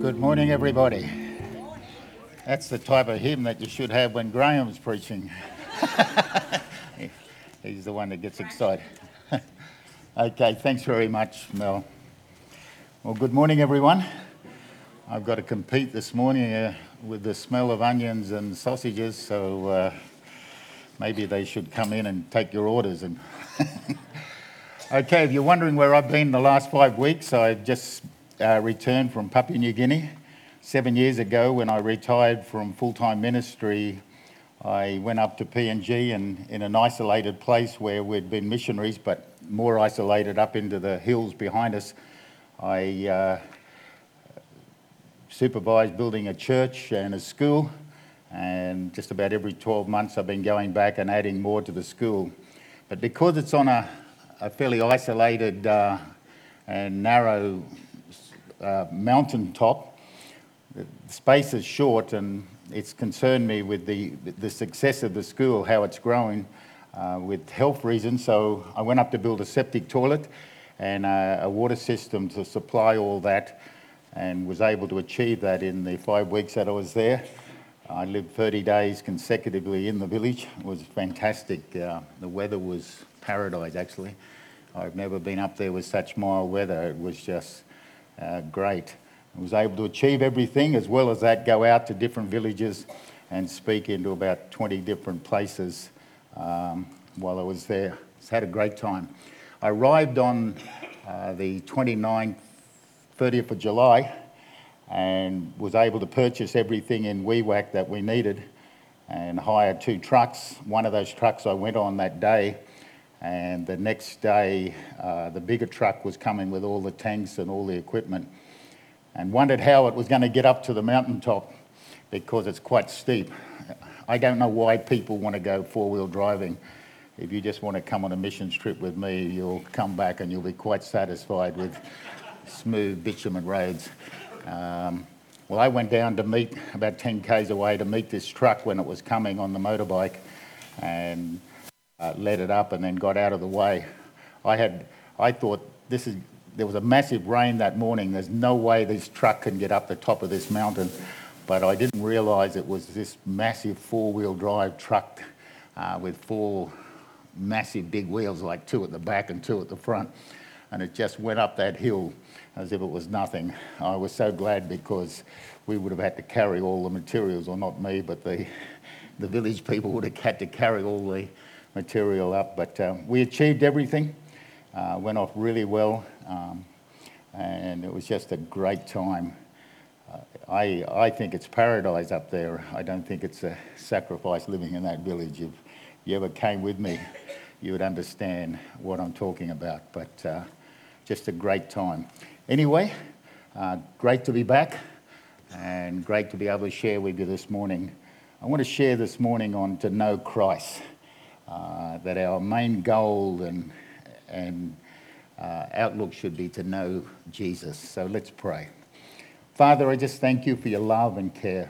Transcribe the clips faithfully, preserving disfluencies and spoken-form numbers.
Good morning, everybody. That's the type of hymn that you should have when Graham's preaching. He's the one that gets excited. Okay, thanks very much, Mel. Well, good morning, everyone. I've got to compete this morning uh, with the smell of onions and sausages, so uh, maybe they should come in and take your orders. And okay, if you're wondering where I've been the last five weeks, I just uh, returned from Papua New Guinea. Seven years ago, when I retired from full-time ministry, I went up to P N G and in an isolated place where we'd been missionaries, but more isolated up into the hills behind us, I uh, supervised building a church and a school, and just about every twelve months I've been going back and adding more to the school. But because it's on a, a fairly isolated uh, and narrow uh, mountaintop, the space is short, and it's concerned me with the the success of the school, how it's growing uh, with health reasons. So I went up to build a septic toilet and a, a water system to supply all that, and was able to achieve that in the five weeks that I was there. I lived thirty days consecutively in the village. It was fantastic. Uh, the weather was paradise, actually. I've never been up there with such mild weather. It was just uh, great. I was able to achieve everything, as well as that, go out to different villages and speak into about twenty different places um, while I was there. Just had a great time. I arrived on uh, the twenty-ninth, thirtieth of July, and was able to purchase everything in W I W A C that we needed and hire two trucks. One of those trucks I went on that day, and the next day uh, the bigger truck was coming with all the tanks and all the equipment, and wondered how it was going to get up to the mountaintop because it's quite steep. I don't know why people want to go four-wheel driving. If you just want to come on a missions trip with me, you'll come back and you'll be quite satisfied with smooth bitumen roads. Um, well, I went down to meet, about ten kays away, to meet this truck when it was coming on the motorbike, and uh, led it up and then got out of the way. I had, I thought, this is... There was a massive rain that morning. There's no way this truck can get up the top of this mountain. But I didn't realise it was this massive four-wheel drive truck uh, with four massive big wheels, like two at the back and two at the front. And it just went up that hill as if it was nothing. I was so glad, because we would have had to carry all the materials, or not me, but the, the village people would have had to carry all the material up. But um, we achieved everything. Uh, went off really well, um, and it was just a great time. Uh, I I think it's paradise up there. I don't think it's a sacrifice living in that village. If you ever came with me, you would understand what I'm talking about. But uh, just a great time. Anyway, uh, great to be back, and great to be able to share with you this morning. I want to share this morning on to know Christ. Uh, that our main goal and and uh, outlook should be to know Jesus. So let's pray. Father, I just thank you for your love and care.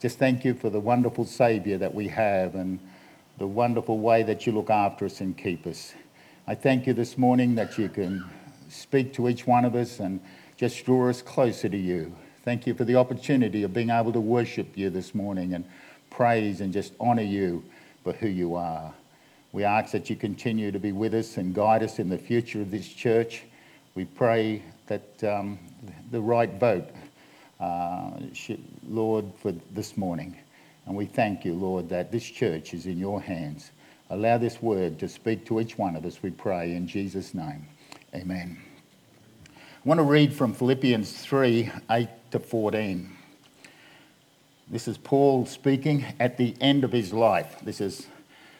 Just thank you for the wonderful Saviour that we have, and the wonderful way that you look after us and keep us. I thank you this morning that you can speak to each one of us and just draw us closer to you. Thank you for the opportunity of being able to worship you this morning and praise and just honour you for who you are. We ask that you continue to be with us and guide us in the future of this church. We pray that um, the right vote, uh, should, Lord, for this morning. And we thank you, Lord, that this church is in your hands. Allow this word to speak to each one of us, we pray, in Jesus' name. Amen. I want to read from Philippians three, eight to fourteen. This is Paul speaking at the end of his life. This is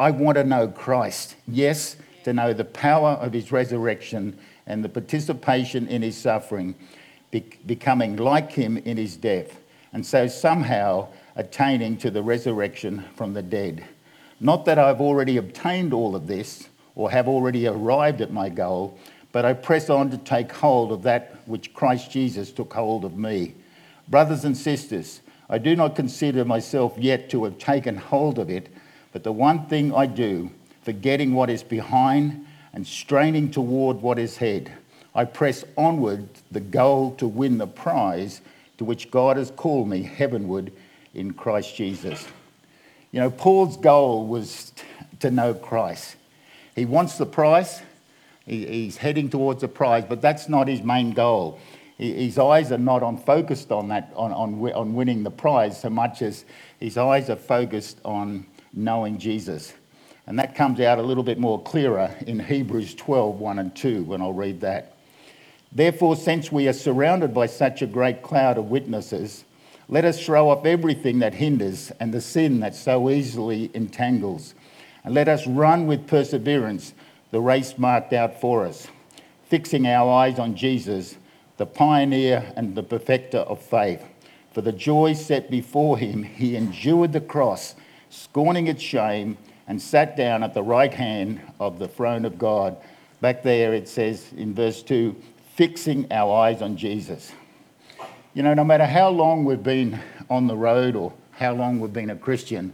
I want to know Christ, yes, to know the power of his resurrection and the participation in his suffering, be- becoming like him in his death, and so somehow attaining to the resurrection from the dead. Not that I've already obtained all of this, or have already arrived at my goal, but I press on to take hold of that which Christ Jesus took hold of me. Brothers and sisters, I do not consider myself yet to have taken hold of it, but the one thing I do, forgetting what is behind and straining toward what is ahead, I press onward the goal to win the prize to which God has called me heavenward in Christ Jesus. You know, Paul's goal was to know Christ. He wants the prize, he's heading towards the prize, but that's not his main goal. His eyes are not on focused on that, on, on, on winning the prize so much as his eyes are focused on knowing Jesus. And that comes out a little bit more clearer in Hebrews twelve, one and two, when I'll read that. Therefore, since we are surrounded by such a great cloud of witnesses, let us throw off everything that hinders and the sin that so easily entangles, and let us run with perseverance the race marked out for us, fixing our eyes on Jesus, the pioneer and the perfecter of faith. For the joy set before him, he endured the cross, scorning its shame, and sat down at the right hand of the throne of God. Back there it says in verse two, fixing our eyes on Jesus. You know, no matter how long we've been on the road or how long we've been a Christian,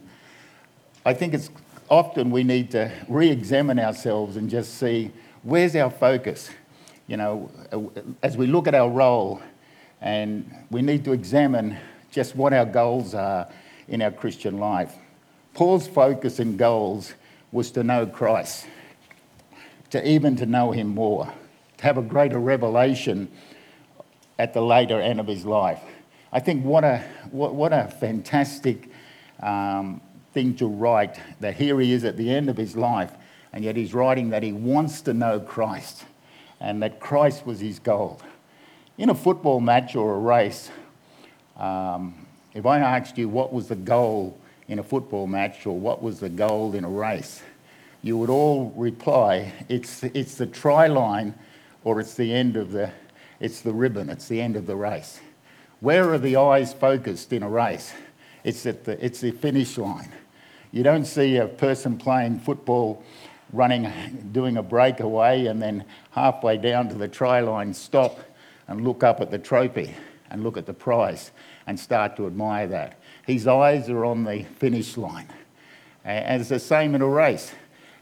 I think it's often we need to re-examine ourselves and just see, where's our focus? You know, as we look at our role, and we need to examine just what our goals are in our Christian life. Paul's focus and goals was to know Christ, to even to know him more, to have a greater revelation at the later end of his life. I think what a what, what a fantastic um, thing to write, that here he is at the end of his life, and yet he's writing that he wants to know Christ, and that Christ was his goal. In a football match or a race, um, if I asked you what was the goal in a football match or what was the goal in a race, you would all reply, it's it's the try line, or it's the end of the It's the ribbon, it's the end of the race. Where are the eyes focused in a race? It's at the it's the finish line. You don't see a person playing football, running, doing a breakaway, and then halfway down to the try line stop and look up at the trophy and look at the prize and start to admire that. His eyes are on the finish line. And it's the same in a race.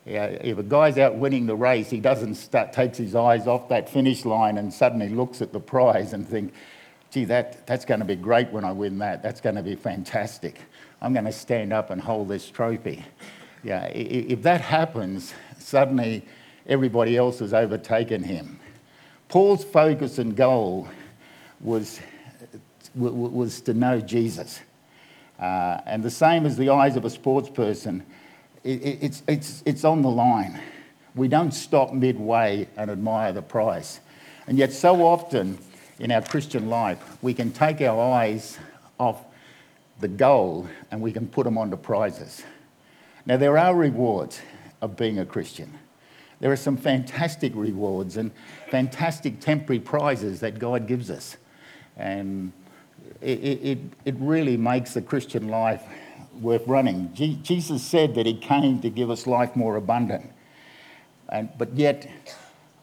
If a guy's out winning the race, he doesn't start, takes his eyes off that finish line and suddenly looks at the prize and think, gee, that, that's going to be great when I win that. That's going to be fantastic. I'm going to stand up and hold this trophy. Yeah, if that happens, suddenly everybody else has overtaken him. Paul's focus and goal was, was to know Jesus. Uh, and the same as the eyes of a sports person, It's, it's, it's on the line. We don't stop midway and admire the prize. And yet so often in our Christian life, we can take our eyes off the goal and we can put them onto prizes. Now, there are rewards of being a Christian. There are some fantastic rewards and fantastic temporary prizes that God gives us. And it, it, it really makes the Christian life worth running. Je- Jesus said that he came to give us life more abundant. And, but yet,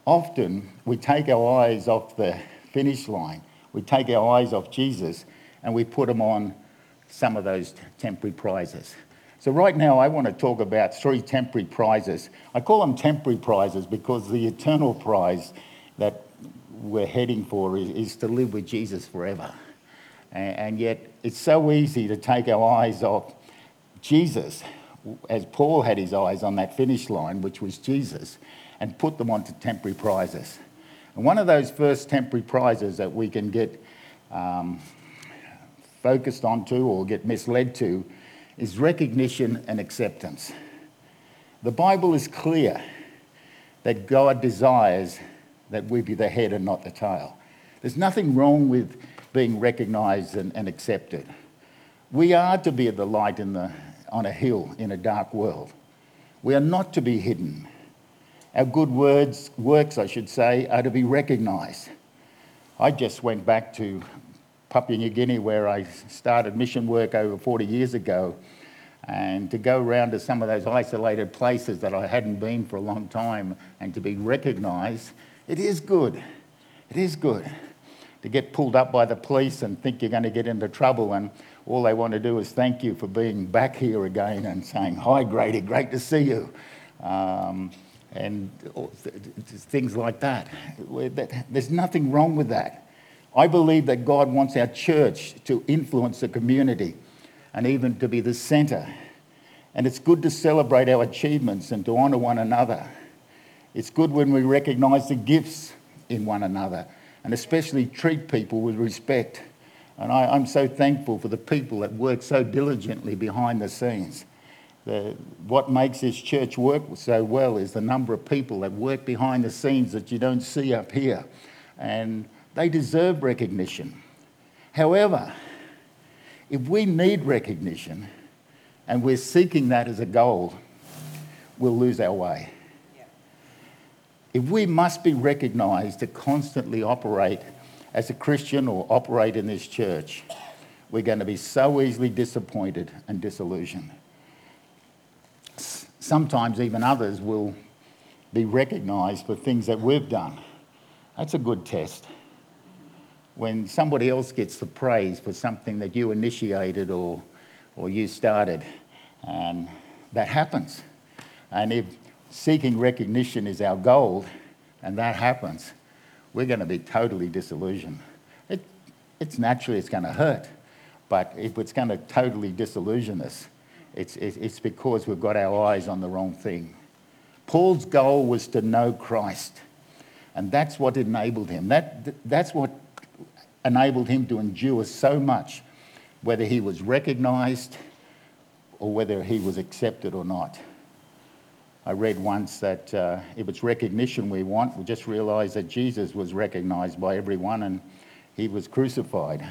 often we take our eyes off the finish line, we take our eyes off Jesus, and we put them on some of those t- temporary prizes. So right now I want to talk about three temporary prizes. I call them temporary prizes because the eternal prize that we're heading for is, is to live with Jesus forever. And, and yet it's so easy to take our eyes off Jesus, as Paul had his eyes on that finish line, which was Jesus, and put them onto temporary prizes. And one of those first temporary prizes that we can get um, focused onto or get misled to is recognition and acceptance. The Bible is clear that God desires that we be the head and not the tail. There's nothing wrong with being recognised and, and accepted. We are to be the light in the, on a hill in a dark world. We are not to be hidden. Our good words, works, I should say, are to be recognised. I just went back to Papua New Guinea, where I started mission work over forty years ago, and to go around to some of those isolated places that I hadn't been for a long time and to be recognised, it is good. It is good. To get pulled up by the police and think you're going to get into trouble, and all they want to do is thank you for being back here again and saying, "Hi, Grady, great to see you." Um, and things like that. There's nothing wrong with that. I believe that God wants our church to influence the community and even to be the centre. And it's good to celebrate our achievements and to honour one another. It's good when we recognise the gifts in one another and especially treat people with respect. And I, I'm so thankful for the people that work so diligently behind the scenes. The, what makes this church work so well is the number of people that work behind the scenes that you don't see up here. And they deserve recognition. However, if we need recognition and we're seeking that as a goal, we'll lose our way. Yeah. If we must be recognised to constantly operate as a Christian or operate in this church, we're going to be so easily disappointed and disillusioned. Sometimes even others will be recognised for things that we've done. That's a good test. When somebody else gets the praise for something that you initiated or or you started, and that happens. And if seeking recognition is our goal, and that happens, we're going to be totally disillusioned. It, it's naturally, it's going to hurt, but if it's going to totally disillusion us, it's, it's because we've got our eyes on the wrong thing. Paul's goal was to know Christ, and that's what enabled him. That That's what enabled him to endure so much, whether he was recognised or whether he was accepted or not. I read once that uh, if it's recognition we want, we just realise that Jesus was recognised by everyone and he was crucified.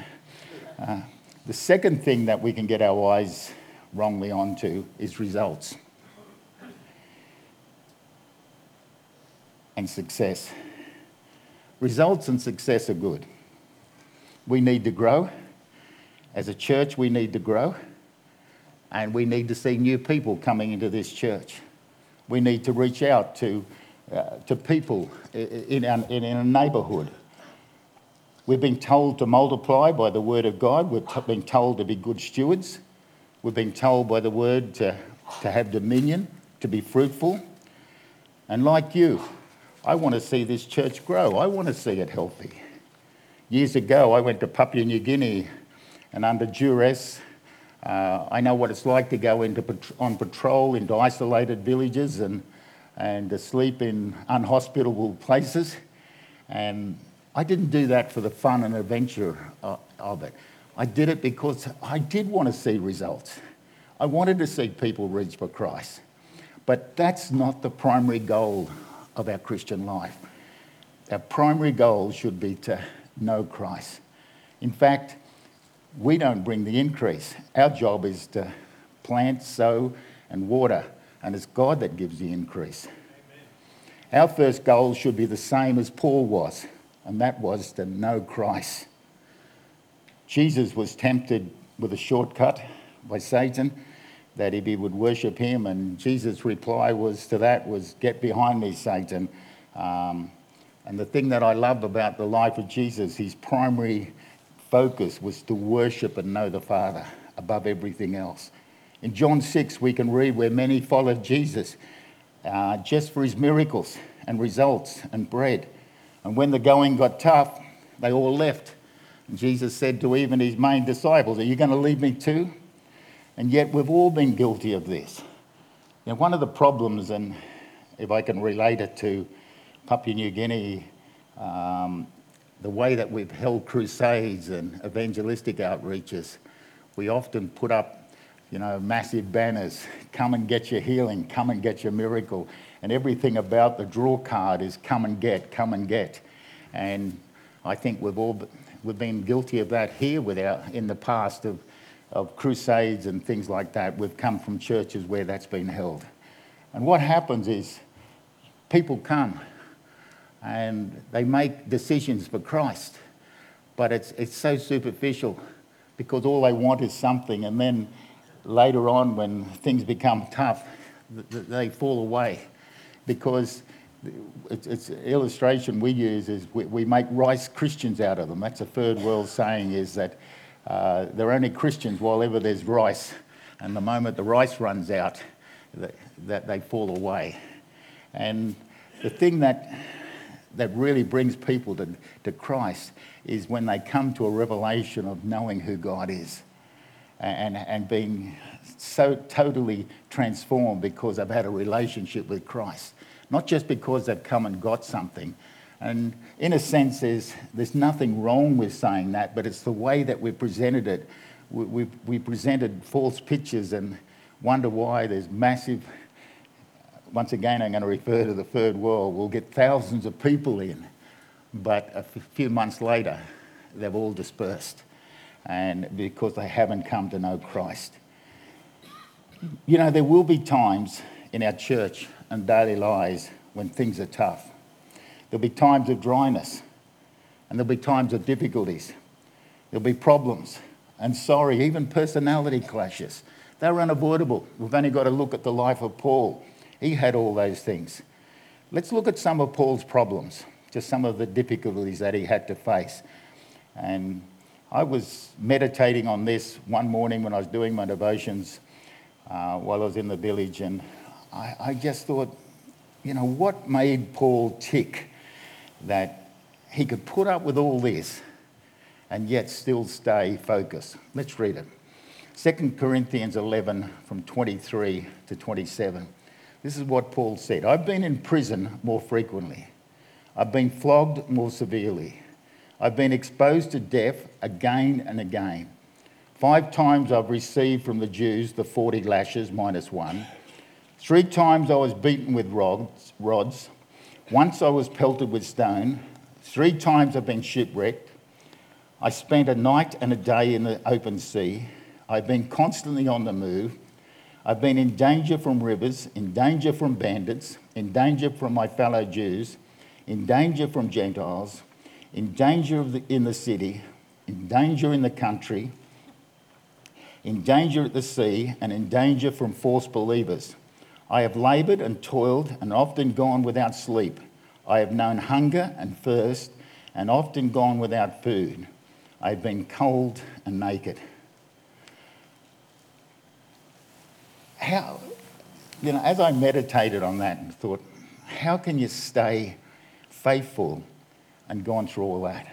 Uh, the second thing that we can get our eyes wrongly onto is results and success. Results and success are good. We need to grow. As a church, we need to grow. And we need to see new people coming into this church. We need to reach out to uh, to people in our, in our neighbourhood. We've been told to multiply by the word of God. We've t- been told to be good stewards. We've been told by the word to, to have dominion, to be fruitful. And like you, I want to see this church grow. I want to see it healthy. Years ago, I went to Papua New Guinea, and under duress, uh, I know what it's like to go into pat- on patrol into isolated villages and and to sleep in unhospitable places. And I didn't do that for the fun and adventure of it. I did it because I did want to see results. I wanted to see people reach for Christ. But that's not the primary goal of our Christian life. Our primary goal should be to know Christ. In fact, we don't bring the increase. Our job is to plant, sow, and water, and it's God that gives the increase. Amen. Our first goal should be the same as Paul was, and that was to know Christ. Jesus was tempted with a shortcut by Satan that if he would worship him, and Jesus' reply was to that was, "Get behind me, Satan." Um, And the thing that I love about the life of Jesus, his primary focus was to worship and know the Father above everything else. In John six, we can read where many followed Jesus uh, just for his miracles and results and bread. And when the going got tough, they all left. And Jesus said to even his main disciples, "Are you going to leave me too?" And yet we've all been guilty of this. Now, one of the problems, and if I can relate it to Papua New Guinea, um, the way that we've held crusades and evangelistic outreaches, we often put up, you know, massive banners, "Come and get your healing, come and get your miracle," and everything about the draw card is "come and get, come and get." And I think we've all we've been guilty of that here with our, in the past of of crusades and things like that. We've come from churches where that's been held, and what happens is people come. And they make decisions for Christ. but it's it's so superficial because all they want is something, and then later on when things become tough, they fall away. Because it's, it's illustration we use is we, we make rice Christians out of them. That's a third world saying, is that uh, they're only Christians while ever there's rice, and the moment the rice runs out, that, that they fall away. And the thing that that really brings people to, to Christ is when they come to a revelation of knowing who God is, and and being so totally transformed because they've had a relationship with Christ, not just because they've come and got something. And in a sense, there's, there's nothing wrong with saying that, but it's the way that we've presented it. We, we, we presented false pictures and wonder why there's massive... Once again, I'm going to refer to the third world. We'll get thousands of people in, but a few months later, they've all dispersed, and because they haven't come to know Christ. You know, there will be times in our church and daily lives when things are tough. There'll be times of dryness, and there'll be times of difficulties. There'll be problems, and sorry, even personality clashes. They're unavoidable. We've only got to look at the life of Paul. He had all those things. Let's look at some of Paul's problems, just some of the difficulties that he had to face. And I was meditating on this one morning when I was doing my devotions uh, while I was in the village, and I, I just thought, you know, what made Paul tick that he could put up with all this and yet still stay focused? Let's read it. Second Corinthians eleven from twenty-three to twenty-seven. This is what Paul said. I've been in prison more frequently. I've been flogged more severely. I've been exposed to death again and again. Five times I've received from the Jews the forty lashes minus one. Three times I was beaten with rods. rods. Once I was pelted with stone. Three times I've been shipwrecked. I spent a night and a day in the open sea. I've been constantly on the move. I've been in danger from rivers, in danger from bandits, in danger from my fellow Jews, in danger from Gentiles, in danger of the, in the city, in danger in the country, in danger at the sea, and in danger from false believers. I have laboured and toiled and often gone without sleep. I have known hunger and thirst and often gone without food. I've been cold and naked. How, you know, as I meditated on that and thought, how can you stay faithful and gone through all that?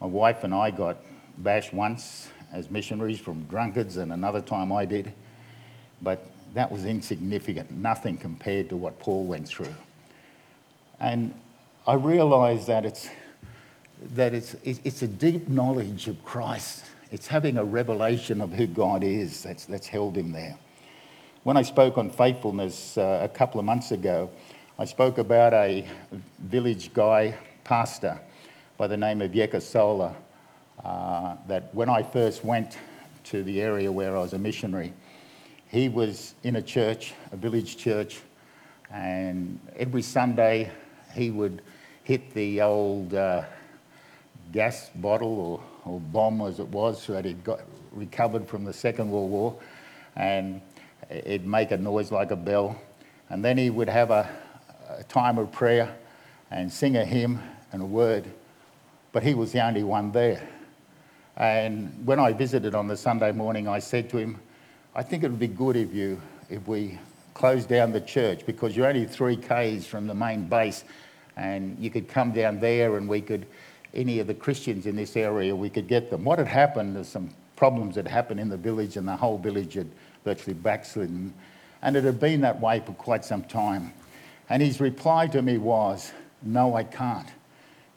My wife and I got bashed once as missionaries from drunkards, and another time I did, but that was insignificant, nothing compared to what Paul went through. And I realised that it's that it's it's a deep knowledge of Christ. It's having a revelation of who God is that's, that's held him there. When I spoke on faithfulness uh, a couple of months ago, I spoke about a village guy, pastor, by the name of Yekasola, uh, that when I first went to the area where I was a missionary, he was in a church, a village church, and every Sunday he would hit the old uh, gas bottle or or bomb as it was, so that he'd got recovered from the Second World War, and it'd make a noise like a bell. And then he would have a, a time of prayer and sing a hymn and a word, but he was the only one there. And when I visited on the Sunday morning, I said to him, I think it would be good if you, if we closed down the church, because you're only three k's from the main base, and you could come down there and we could... any of the Christians in this area, we could get them. What had happened, there's some problems that happened in the village, and the whole village had virtually backslidden. And it had been that way for quite some time. And his reply to me was, no, I can't.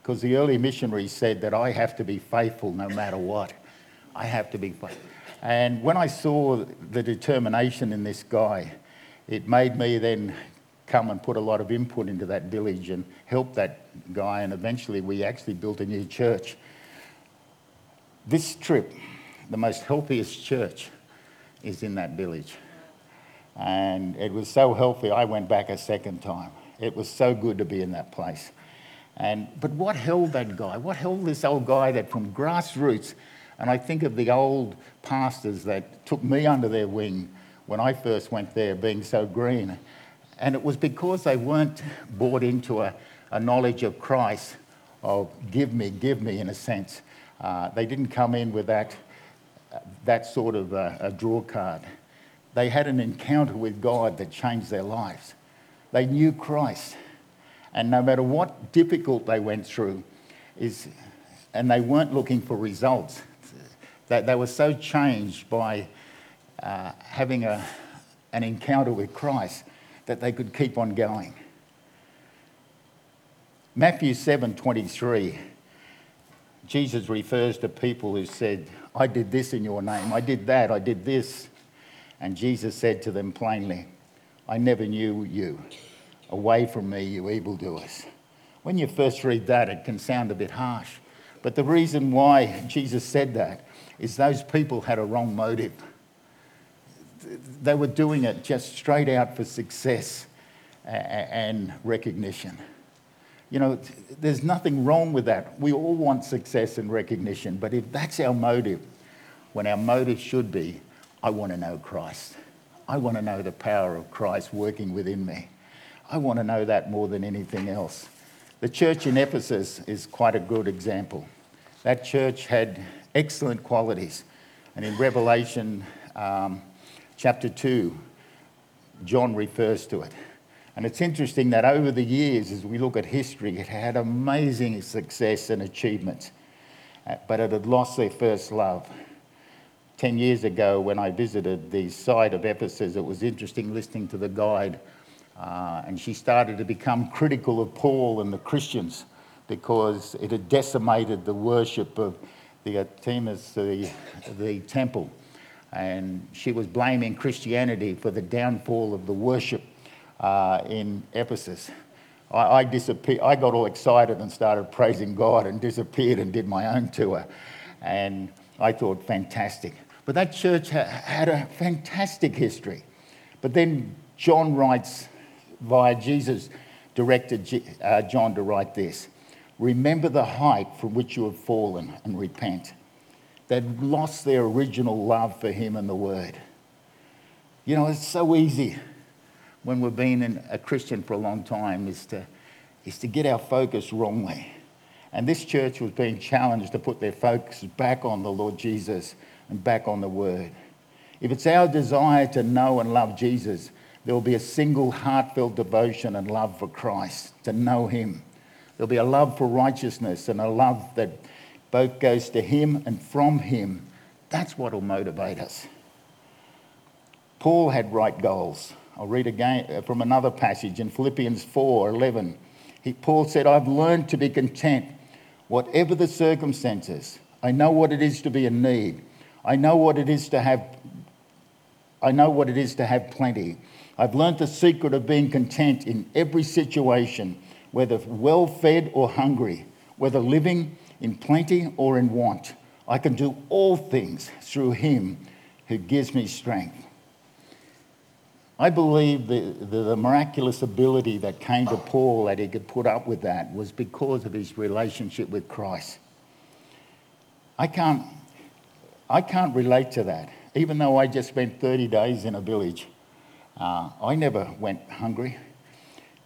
Because the early missionaries said that I have to be faithful no matter what. I have to be faithful. And when I saw the determination in this guy, it made me then come and put a lot of input into that village and help that guy, and eventually we actually built a new church. This trip, the most healthiest church is in that village, and it was so healthy I went back a second time. It was so good to be in that place. And, but what held that guy? What held this old guy that from grassroots, and I think of the old pastors that took me under their wing when I first went there being so green, and it was because they weren't bought into a, a knowledge of Christ, of give me, give me in a sense. Uh, they didn't come in with that, uh, that sort of a, a draw card. They had an encounter with God that changed their lives. They knew Christ. And no matter what difficult they went through, is, and they weren't looking for results. They, they were so changed by uh, having a, an encounter with Christ that they could keep on going. Matthew seven twenty-three, Jesus refers to people who said, I did this in your name, I did that, I did this. And Jesus said to them plainly, I never knew you. Away from me, you evildoers. When you first read that, it can sound a bit harsh. But the reason why Jesus said that is those people had a wrong motive. They were doing it just straight out for success and recognition. You know, there's nothing wrong with that. We all want success and recognition. But if that's our motive, when our motive should be, I want to know Christ. I want to know the power of Christ working within me. I want to know that more than anything else. The church in Ephesus is quite a good example. That church had excellent qualities. And in Revelation um, chapter two, John refers to it. And it's interesting that over the years, as we look at history, it had amazing success and achievements. But it had lost their first love. Ten years ago, when I visited the site of Ephesus, it was interesting listening to the guide. Uh, and she started to become critical of Paul and the Christians because it had decimated the worship of the Artemis, the, the temple. And she was blaming Christianity for the downfall of the worship uh, in Ephesus. I, I, disappear- I got all excited and started praising God and disappeared and did my own tour. And I thought, fantastic. But that church ha- had a fantastic history. But then John writes... via Jesus, directed John to write this. Remember the height from which you have fallen and repent. They'd lost their original love for him and the word. You know, it's so easy when we've been a Christian for a long time is to, is to get our focus wrongly. And this church was being challenged to put their focus back on the Lord Jesus and back on the word. If it's our desire to know and love Jesus, there will be a single heartfelt devotion and love for Christ, to know him. There'll be a love for righteousness and a love that both goes to him and from him. That's what will motivate us. Paul had right goals. I'll read again from another passage in Philippians four eleven. He, Paul said, I've learned to be content, whatever the circumstances. I know what it is to be in need. I know what it is to have, I know what it is to have plenty. I've learnt the secret of being content in every situation, whether well-fed or hungry, whether living in plenty or in want. I can do all things through him who gives me strength. I believe the, the, the miraculous ability that came to Paul that he could put up with that was because of his relationship with Christ. I can't, I can't relate to that, even though I just spent thirty days in a village. Uh, I never went hungry.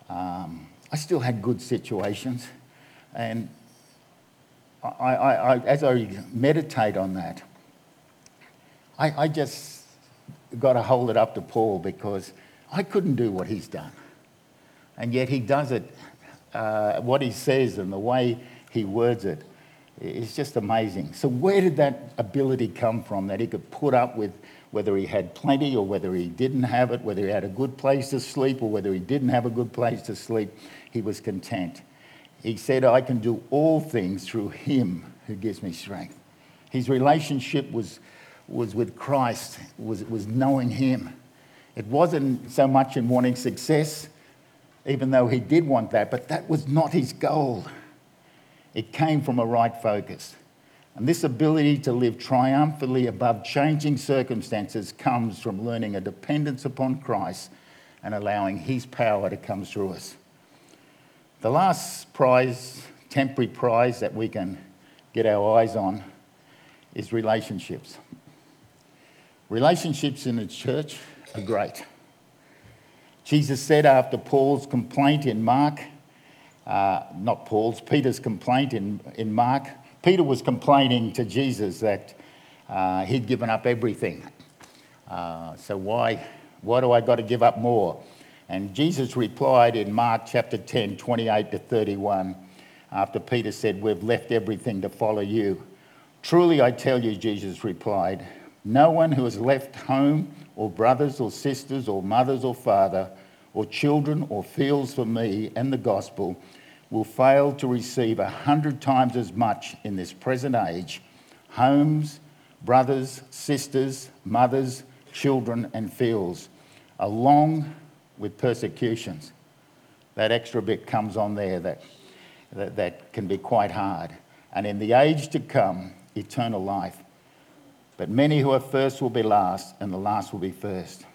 Um, I still had good situations. And I, I, I, as I meditate on that, I, I just got to hold it up to Paul because I couldn't do what he's done. And yet he does it, uh, what he says and the way he words it is just amazing. So where did that ability come from that he could put up with whether he had plenty or whether he didn't have it, whether he had a good place to sleep or whether he didn't have a good place to sleep, he was content. He said, I can do all things through him who gives me strength. His relationship was, was with Christ, was, was knowing him. It wasn't so much in wanting success, even though he did want that, but that was not his goal. It came from a right focus. And this ability to live triumphantly above changing circumstances comes from learning a dependence upon Christ and allowing his power to come through us. The last prize, temporary prize that we can get our eyes on is relationships. Relationships in the church are great. Jesus said after Paul's complaint in Mark, uh, not Paul's, Peter's complaint in, in Mark, Peter was complaining to Jesus that uh, he'd given up everything. Uh, so why, why do I got to give up more? And Jesus replied in Mark chapter ten, twenty-eight to thirty-one, after Peter said, "We've left everything to follow you." "Truly I tell you," Jesus replied, "no one who has left home or brothers or sisters or mothers or father or children or fields for me and the gospel will fail to receive a hundred times as much in this present age, homes, brothers, sisters, mothers, children and fields, along with persecutions." That extra bit comes on there that, that that can be quite hard. "And in the age to come, eternal life. But many who are first will be last, and the last will be first."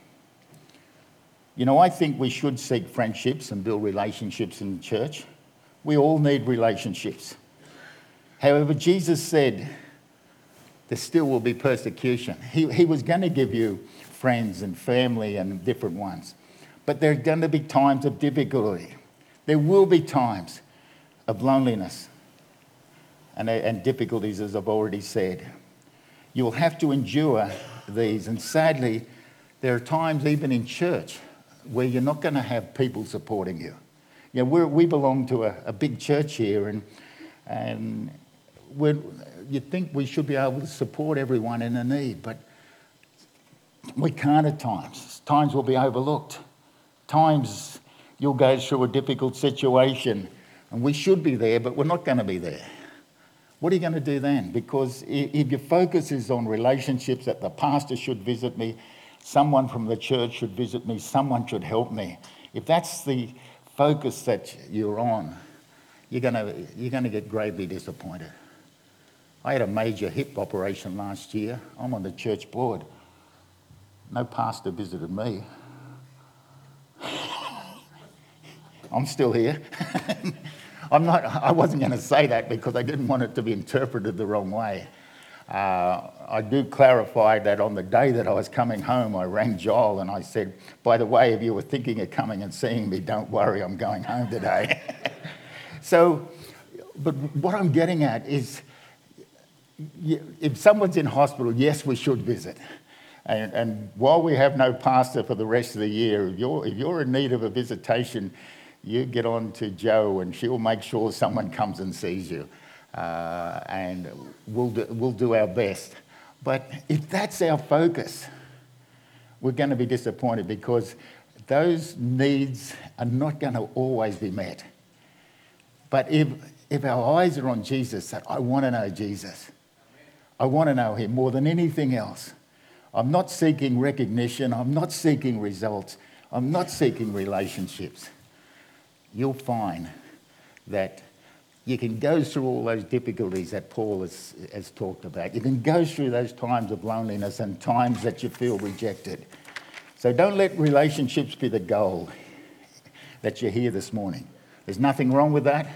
You know, I think we should seek friendships and build relationships in the church. We all need relationships. However, Jesus said there still will be persecution. He, he was going to give you friends and family and different ones. But there are going to be times of difficulty. There will be times of loneliness and, and difficulties, as I've already said. You'll have to endure these, and sadly, there are times even in church where you're not going to have people supporting you. You know, we're, we belong to a, a big church here, and and we're, you'd think we should be able to support everyone in a need, but we can't at times. Times will be overlooked. Times you'll go through a difficult situation, and we should be there, but we're not going to be there. What are you going to do then? Because if your focus is on relationships, that the pastor should visit me, someone from the church should visit me, someone should help me. If that's the focus that you're on, you're going to you're going to get gravely disappointed. I had a major hip operation last year. I'm on the church board. No pastor visited me. I'm still here. I'm not, I wasn't going to say that because I didn't want it to be interpreted the wrong way. Uh, I do clarify that on the day that I was coming home, I rang Joel and I said, "By the way, if you were thinking of coming and seeing me, don't worry, I'm going home today." So, but what I'm getting at is, if someone's in hospital, yes, we should visit. And, and while we have no pastor for the rest of the year, if you're, if you're in need of a visitation, you get on to Jo and she'll make sure someone comes and sees you. Uh, and we'll do, we'll do our best. But if that's our focus, we're going to be disappointed because those needs are not going to always be met. But if, if our eyes are on Jesus, that I want to know Jesus. I want to know him more than anything else. I'm not seeking recognition. I'm not seeking results. I'm not seeking relationships. You'll find that you can go through all those difficulties that Paul has, has talked about. You can go through those times of loneliness and times that you feel rejected. So don't let relationships be the goal that you're here this morning. There's nothing wrong with that.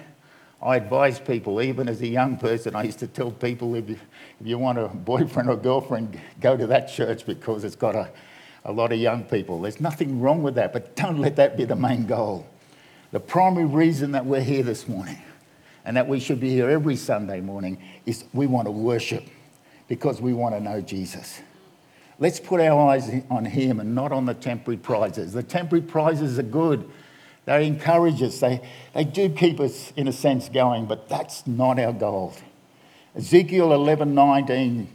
I advise people, even as a young person, I used to tell people, if you, if you want a boyfriend or girlfriend, go to that church because it's got a, a lot of young people. There's nothing wrong with that, but don't let that be the main goal. The primary reason that we're here this morning and that we should be here every Sunday morning is we want to worship because we want to know Jesus. Let's put our eyes on him and not on the temporary prizes. The temporary prizes are good. They encourage us. They, they do keep us, in a sense, going, but that's not our goal. Ezekiel eleven nineteen,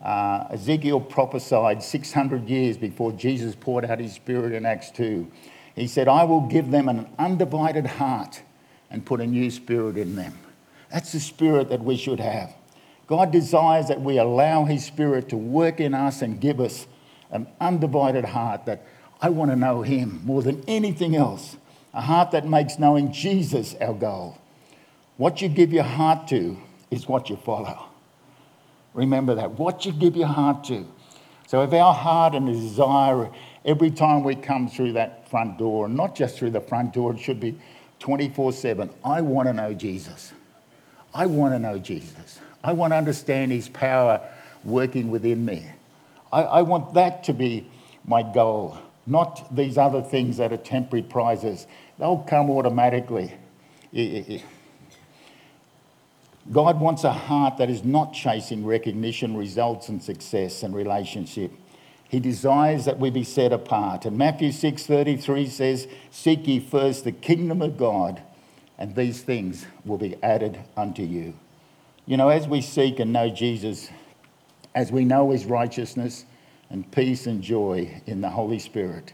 uh, Ezekiel prophesied six hundred years before Jesus poured out his spirit in Acts two. He said, "I will give them an undivided heart and put a new spirit in them." That's the spirit that we should have. God desires that we allow his spirit to work in us and give us an undivided heart that I want to know him more than anything else. A heart that makes knowing Jesus our goal. What you give your heart to is what you follow. Remember that. What you give your heart to. So if our heart and desire, every time we come through that front door, and not just through the front door, it should be twenty-four seven. I want to know Jesus. I want to know Jesus. I want to understand his power working within me. I, I want that to be my goal, not these other things that are temporary prizes. They'll come automatically. God wants a heart that is not chasing recognition, results and success and relationship. He desires that we be set apart. And Matthew six thirty-three says, "Seek ye first the kingdom of God, and these things will be added unto you." You know, as we seek and know Jesus, as we know his righteousness and peace and joy in the Holy Spirit,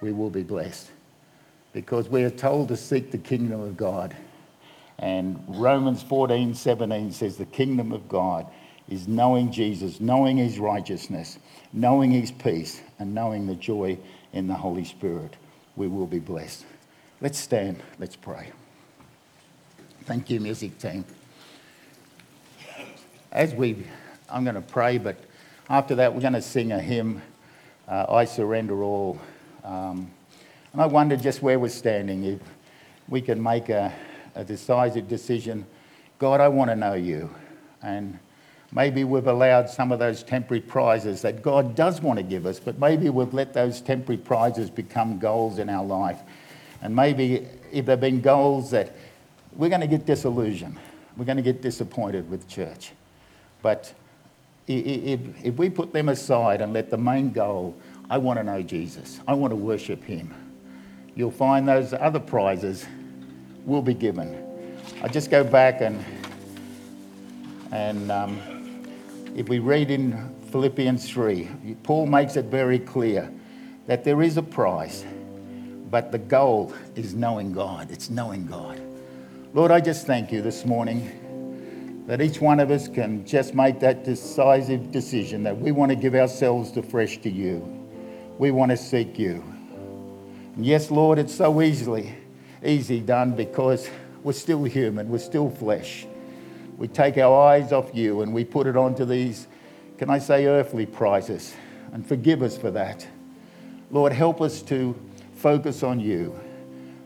we will be blessed. Because we are told to seek the kingdom of God. And Romans fourteen seventeen says the kingdom of God is knowing Jesus, knowing his righteousness, knowing his peace, and knowing the joy in the Holy Spirit. We will be blessed. Let's stand, let's pray. Thank you, music team. As we, I'm going to pray, but after that we're going to sing a hymn, uh, I Surrender All. Um, and I wonder just where we're standing, if we can make a, a decisive decision. God, I want to know you. And maybe we've allowed some of those temporary prizes that God does want to give us, but maybe we've let those temporary prizes become goals in our life. And maybe if they've been goals that we're going to get disillusioned, we're going to get disappointed with church. But if, if we put them aside and let the main goal, I want to know Jesus, I want to worship him, you'll find those other prizes will be given. I just go back and, and um, if we read in Philippians three, Paul makes it very clear that there is a prize, but the goal is knowing God. It's knowing God. Lord, I just thank you this morning that each one of us can just make that decisive decision that we want to give ourselves afresh to you. We want to seek you. And yes, Lord, it's so easily, easy done because we're still human, we're still flesh. We take our eyes off you and we put it onto these, can I say, earthly prizes. And forgive us for that. Lord, help us to focus on you.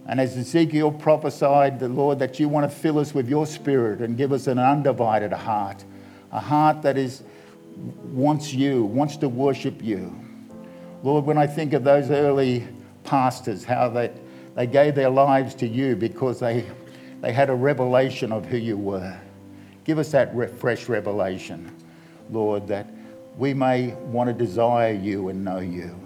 And as Ezekiel prophesied, the Lord, that you want to fill us with your spirit and give us an undivided heart, a heart that is wants you, wants to worship you. Lord, when I think of those early pastors, how they, they gave their lives to you because they, they had a revelation of who you were. Give us that re- fresh revelation, Lord, that we may want to desire you and know you.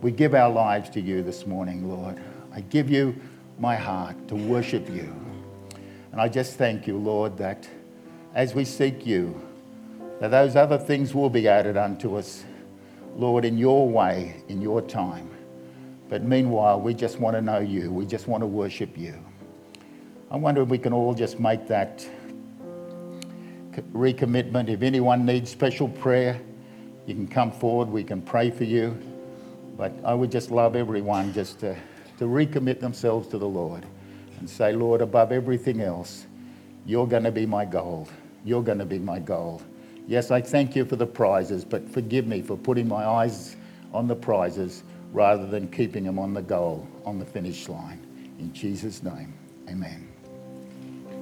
We give our lives to you this morning, Lord. I give you my heart to worship you. And I just thank you, Lord, that as we seek you, that those other things will be added unto us, Lord, in your way, in your time. But meanwhile, we just want to know you. We just want to worship you. I wonder if we can all just make that recommitment. If anyone needs special prayer, you can come forward, we can pray for you. But I would just love everyone just to, to recommit themselves to the Lord and say, Lord, above everything else, you're going to be my goal. You're going to be my goal. Yes, I thank you for the prizes, but forgive me for putting my eyes on the prizes rather than keeping them on the goal, on the finish line. In Jesus' name, amen.